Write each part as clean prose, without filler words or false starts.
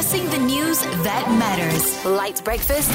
Discussing the news that matters. Light Breakfast,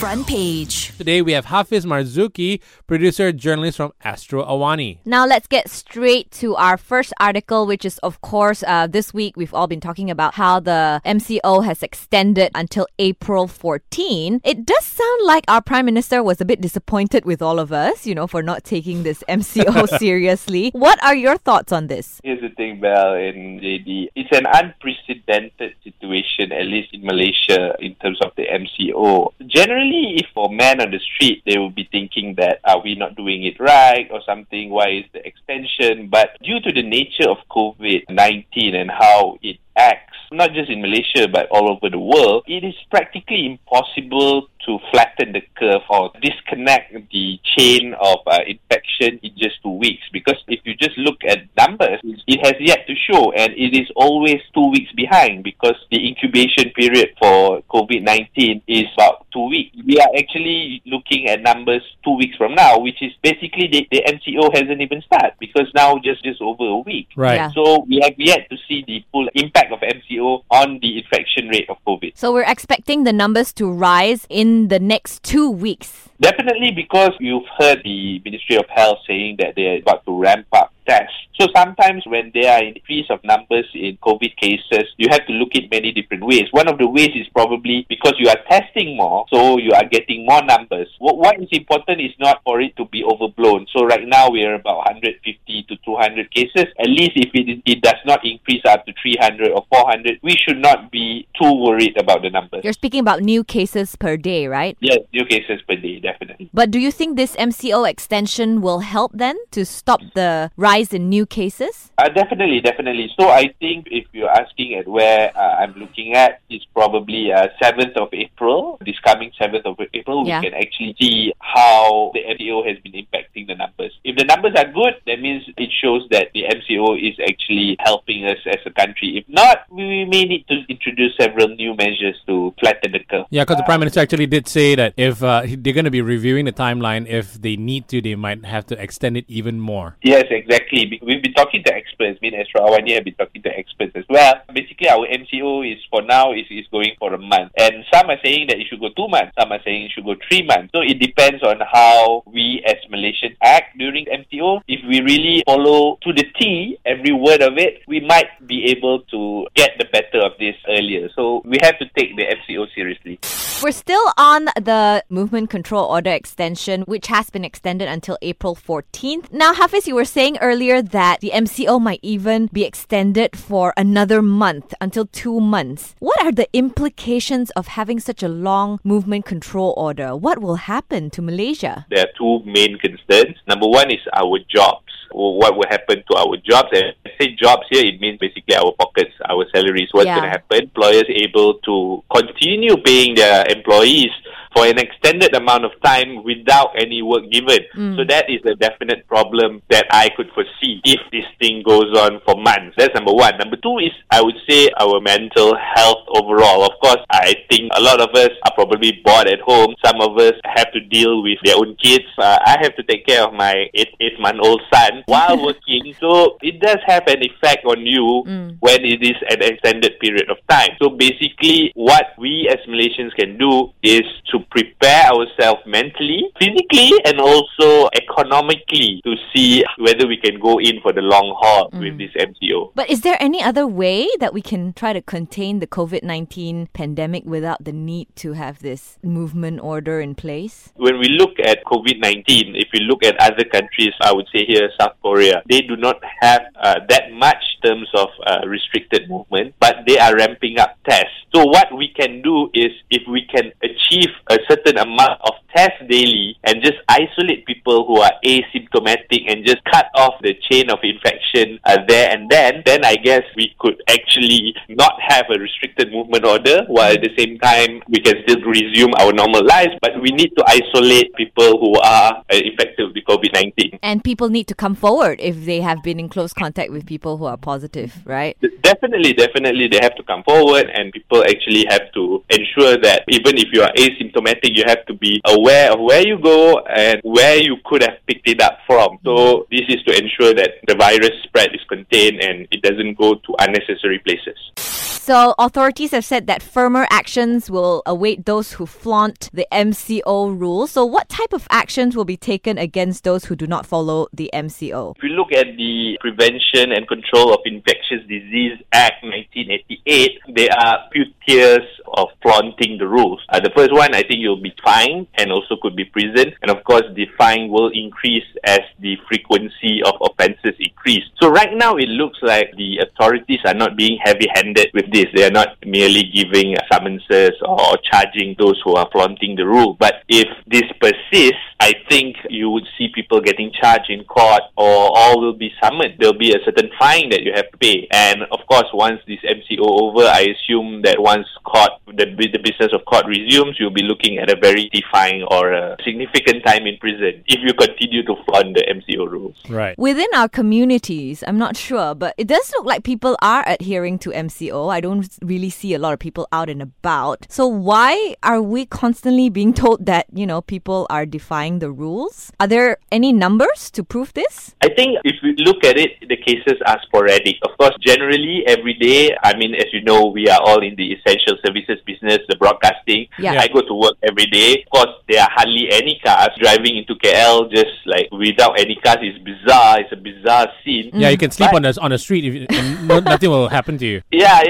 Front Page. Today we have Hafiz Marzuki, producer, journalist from Astro Awani. Now let's get straight to our first article, which is, of course, this week we've all been talking about how the MCO has extended until April 14. It does sound like our Prime Minister was a bit disappointed with all of us, you know, for not taking this MCO seriously. What are your thoughts on this? Here's the thing, Belle and JD. It's an unprecedented situation, at least in Malaysia, in terms of the MCO. Generally, if for men on the street, they will be thinking that are we not doing it right or something? Why is the extension? But due to the nature of COVID-19 and how it acts, not just in Malaysia but all over the world, it is practically impossible to flatten the curve or disconnect the chain of infection in just 2 weeks. Because if you just look at numbers, it has yet to show, and it is always 2 weeks behind because the incubation period for COVID-19 is about 2 weeks. We are actually looking at numbers 2 weeks from now, which is basically the MCO hasn't even started because now just over a week. Right. Yeah. So we have yet to see the full impact of MCO on the infection rate of COVID. So we're expecting the numbers to rise in the next 2 weeks. Definitely, because you've heard the Ministry of Health saying that they're about to ramp up tests. So sometimes when there are increase of numbers in COVID cases, you have to look at many different ways. One of the ways is probably because you are testing more, so you are getting more numbers. What is important is not for it to be overblown. So right now we are about 150 to 200 cases. At least if it does not increase up to 300 or 400, we should not be too worried about the numbers. You're speaking about new cases per day, right? Yes, new cases per day, definitely. But do you think this MCO extension will help then to stop the rise in new cases? Definitely. So I think if you're asking at where I'm looking at, it's probably 7th of April. This coming 7th of April, yeah, we can actually see how the MCO has been impacting the numbers. If the numbers are good, that means it shows that the MCO is actually helping us as a country. If not, we may need to introduce several new measures to flatten the curve. Yeah, because the Prime Minister actually did say that if they're going to be reviewing the timeline, if they need to, they might have to extend it even more. Yes, exactly. We've been talking to experts. Me and Astro Awani have been talking to experts as well. Basically, our MCO is for now is going for a month. And some are saying that it should go 2 months. Some are saying it should go 3 months. So it depends on how we as Malaysians act during MCO. If we really follow to the T every word of it, we might be able to get the better of this earlier. So we have to take the MCO seriously. We're still on the Movement Control Order extension, which has been extended until April 14th. Now, Hafiz, you were saying earlier that the MCO might even be extended for another month, until 2 months. What are the implications of having such a long Movement Control Order? What will happen to Malaysia? There are two main concerns. Number one is our jobs. What will happen to our jobs? And I say jobs here, it means basically our pockets, our salaries. What's going to happen? Employers able to continue paying their employees for an extended amount of time without any work given. So that is a definite problem that I could foresee if this thing goes on for months. That's number one. Number two is, I would say, our mental health overall. Of course, I think a lot of us are probably bored at home. Some of us have to deal with their own kids. I have to take care of my eight-month-old son while working. So it does have an effect on you when it is an extended period of time. So basically, what we as Malaysians can do is to prepare ourselves mentally, physically, and also economically to see whether we can go in for the long haul with this MCO. But is there any other way that we can try to contain the COVID-19 pandemic without the need to have this movement order in place? When we look at COVID-19, if we look at other countries, I would say here South Korea, they do not have that much terms of restricted movement, but they are ramping up tests. So what we can do is, if we can achieve a certain amount of tests daily and just isolate people who are asymptomatic and just cut off the chain of infection there and then I guess we could actually not have a restricted movement order, while at the same time we can still resume our normal lives, but we need to isolate people who are infected with COVID-19. And people need to come forward if they have been in close contact with people who are positive, right? Definitely. They have to come forward, and people people actually have to ensure that even if you are asymptomatic, you have to be aware of where you go and where you could have picked it up from. So this is to ensure that the virus spread is contained and it doesn't go to unnecessary places. So authorities have said that firmer actions will await those who flaunt the MCO rule. So what type of actions will be taken against those who do not follow the MCO? If we look at the Prevention and Control of Infectious Disease Act 1988, there are a few tiers of flaunting the rules. The first one, I think you'll be fined and also could be prison. And of course, the fine will increase as the frequency of offences increase. So right now, it looks like the authorities are not being heavy-handed with this. They are not merely giving summonses or charging those who are flaunting the rule. But if this persists, I think you would see people getting charged in court or all will be summoned. There'll be a certain fine that you have to pay. And of course, once this MCO over, I assume that once court, the business of court resumes, you'll be looking at a very defined or a significant time in prison if you continue to flaunt the MCO rules. Right. Within our communities, I'm not sure, but it does look like people are adhering to MCO. I don't really see a lot of people out and about. So why are we constantly being told that, you know, people are defying the rules? Are there any numbers to prove this? I think if we look at it, the cases are sporadic. Of course, generally every day, I mean, as you know, we are all in the essential services business, the broadcasting. Yeah. I go to work every day. Of course, there are hardly any cars driving into KL, just like without any cars. It's bizarre. It's a bizarre scene. Yeah, you can sleep on a street and nothing will happen to you. Yeah.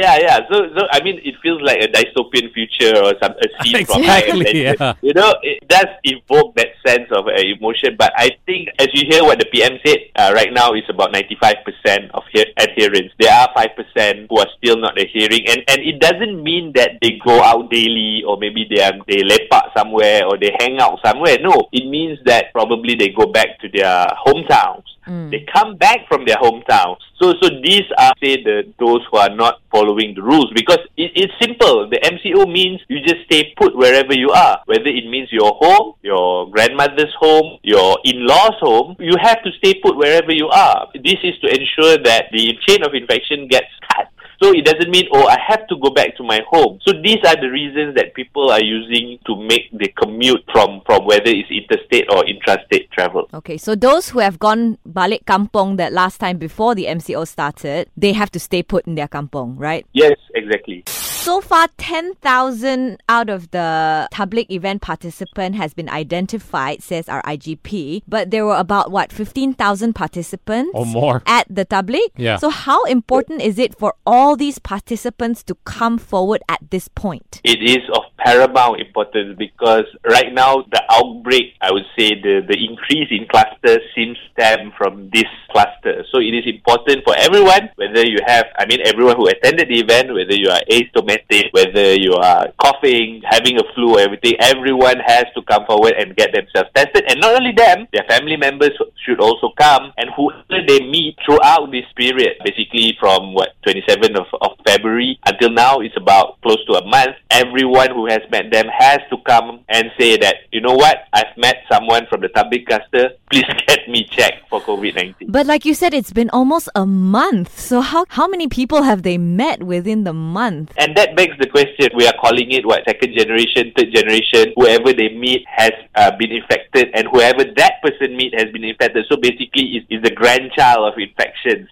So I mean, it feels like a dystopian future or a scene from yeah. You know, it does evoke that sense of emotion. But I think, as you hear what the PM said, right now it's about 95% of adherence. There are 5% who are still not adhering, and it doesn't mean that they go out daily or maybe they lepak somewhere or they hang out somewhere. No, it means that probably they go back to their hometowns. They come back from their hometowns. So these are, say, those who are not following the rules, because it's simple. The MCO means you just stay put wherever you are, whether it means your home, your grandmother's home, your in-laws' home. You have to stay put wherever you are. This is to ensure that the chain of infection gets cut. So it doesn't mean, I have to go back to my home. So these are the reasons that people are using to make the commute from whether it's interstate or intrastate travel. Okay, so those who have gone balik kampung that last time before the MCO started, they have to stay put in their kampung, right? Yes, exactly. So far, 10,000 out of the public event participant has been identified, says our IGP. But there were about, 15,000 participants? Or more. At the tablik? Yeah. So how important is it for all these participants to come forward at this point? It is of paramount importance because right now, the outbreak, I would say the increase in clusters seems stem from this cluster. So it is important for everyone, whether you have, everyone who attended the event, whether you are asymptomatic, whether you are coughing, having a flu or everything, everyone has to come forward and get themselves tested. And not only them, their family members should also come, and whoever they meet throughout this period, basically from 27th of February until now, it's about close to a month. Everyone who has met them has to come and say that, you know what, I've met someone from the Tabit Cluster, please get me checked for COVID-19. But like you said, it's been almost a month. So how many people have they met within the month? And that begs the question, we are calling it second generation, third generation, whoever they meet has been infected, and whoever that person meet has been infected. So basically, it's the grandchild of infections.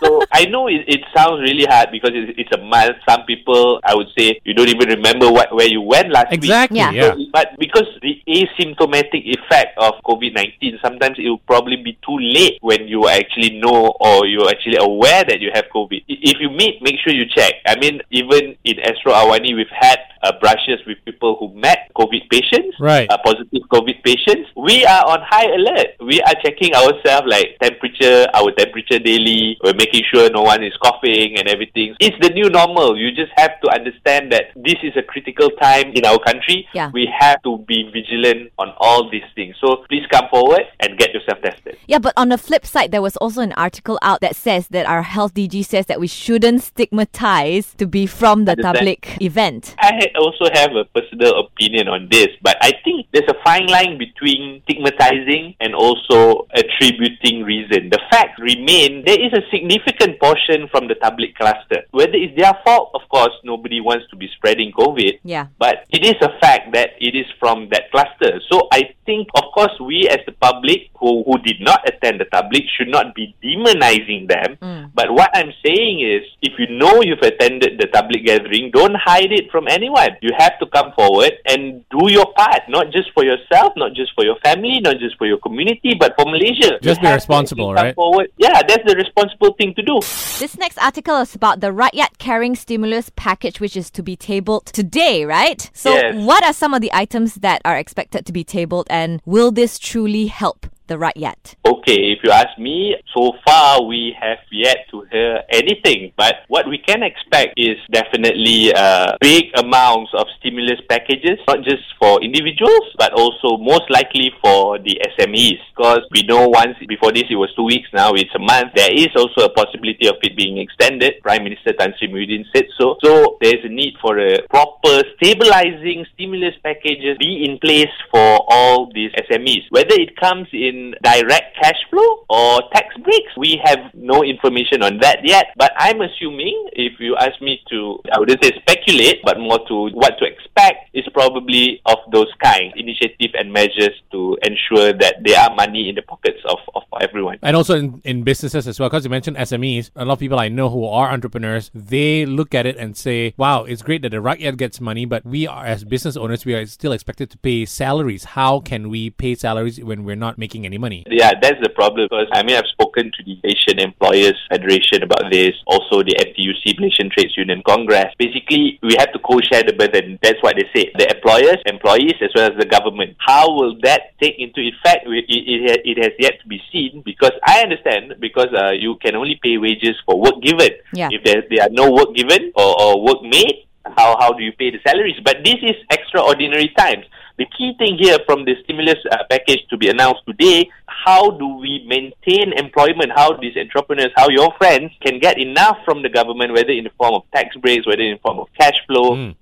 So I know it sounds really hard because it's a month. Some people, I would say, you don't even remember where you went last week. Exactly, yeah. So, but because the asymptomatic effect of COVID-19, sometimes it will probably be too late when you actually know or you're actually aware that you have COVID. If you meet, make sure you check. Even in Astro Awani, we've had brushes with people who met COVID patients, right. Positive COVID patients. We are on high alert. We are checking ourselves, like our temperature daily. We're making sure no one is coughing and everything. It's the new normal. You just have to understand that this is a critical time in our country. Yeah. We have to be vigilant on all these things. So please come forward and get yourself tested. Yeah, but on the flip side, there was also an article out that says that our health DG says that we shouldn't stigmatize to be from the Tablik event. I also have a personal opinion on this, but I think there's a fine line between stigmatizing and also attributing reason. The fact remains, there is a significant portion from the Tabit Cluster. Whether it's their fault, of course, nobody wants to be spreading COVID, but it is a fact that it is from that cluster. So I think, of course, we as the public who did not attend the Tabit should not be demonizing them. But what I'm saying is, if you know you've attended the Tabit gathering, don't hide it from anyone. You have to come forward and do your part, not just for yourself, not just for your family, not just for your community, but for Malaysia. Just be responsible, right? Forward. Yeah, that's the responsible thing to do. This next article is about the Rakyat Caring Stimulus Package, which is to be tabled today, right? So what are some of the items that are expected to be tabled, and will this truly help the Rakyat? Okay, if you ask me, so far we have yet to hear anything. But what we can expect is definitely big amounts of stimulus packages, not just for individuals, but also most likely for the SMEs. Because we know once, before this it was 2 weeks, now it's a month. There is also a possibility of it being extended. Prime Minister Tan Sri Muhyiddin said so. So there's a need for a proper stabilising stimulus packages be in place for all these SMEs. Whether it comes in direct cash flow or tax breaks, we have no information on that yet. But I'm assuming, if you ask me to, I wouldn't say speculate, but more to what to expect, is probably of those kind, initiative and measures to ensure that there are money in the pockets of everyone. And also in businesses as well, because you mentioned SMEs, a lot of people I know who are entrepreneurs, they look at it and say, wow, it's great that the Rakyat gets money, but we are, as business owners, we are still expected to pay salaries. How can we pay salaries when we're not making any money? Yeah, that's the problem. Because I mean, I've spoken to the Asian Employers Federation about this, also the FTUC, Malaysian Trades Union Congress. Basically, we have to co-share the burden. That's what they say. The employers, employees, as well as the government. How will that take into effect? It has yet to be seen, because I understand, because you can only pay wages for work given. Yeah. If there are no work given or work made, how do you pay the salaries? But this is extraordinary times. The key thing here from the stimulus package to be announced today, how do we maintain employment? How these entrepreneurs, how your friends can get enough from the government, whether in the form of tax breaks, whether in the form of cash flow,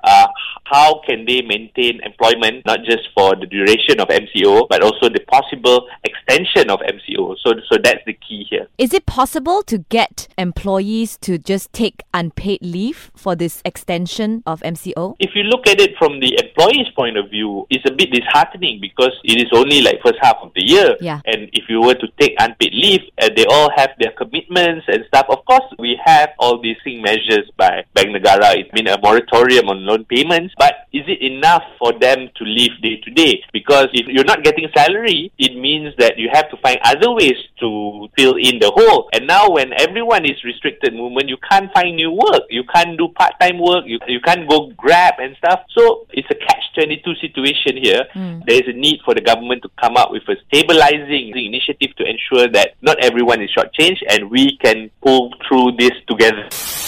how can they maintain employment, not just for the duration of MCO, but also the possible extension of MCO. So that's the key here. Is it possible to get employees to just take unpaid leave for this extension of MCO? If you look at it from the employee's point of view, it's a bit disheartening, because it is only like first half of the year. Yeah. And if you were to take unpaid leave, they all have their commitments and stuff. Of course, we have all these measures by Bank Negara. It's been a moratorium on loan payments. But is it enough for them to live day to day? Because if you're not getting salary, it means that you have to find other ways to fill in the hole. And now when everyone is restricted movement, you can't find new work. You can't do part-time work. You can't go Grab and stuff. So it's a catch-22 situation here. There is a need for the government to come up with a stabilizing initiative to ensure that not everyone is shortchanged and we can pull through this together.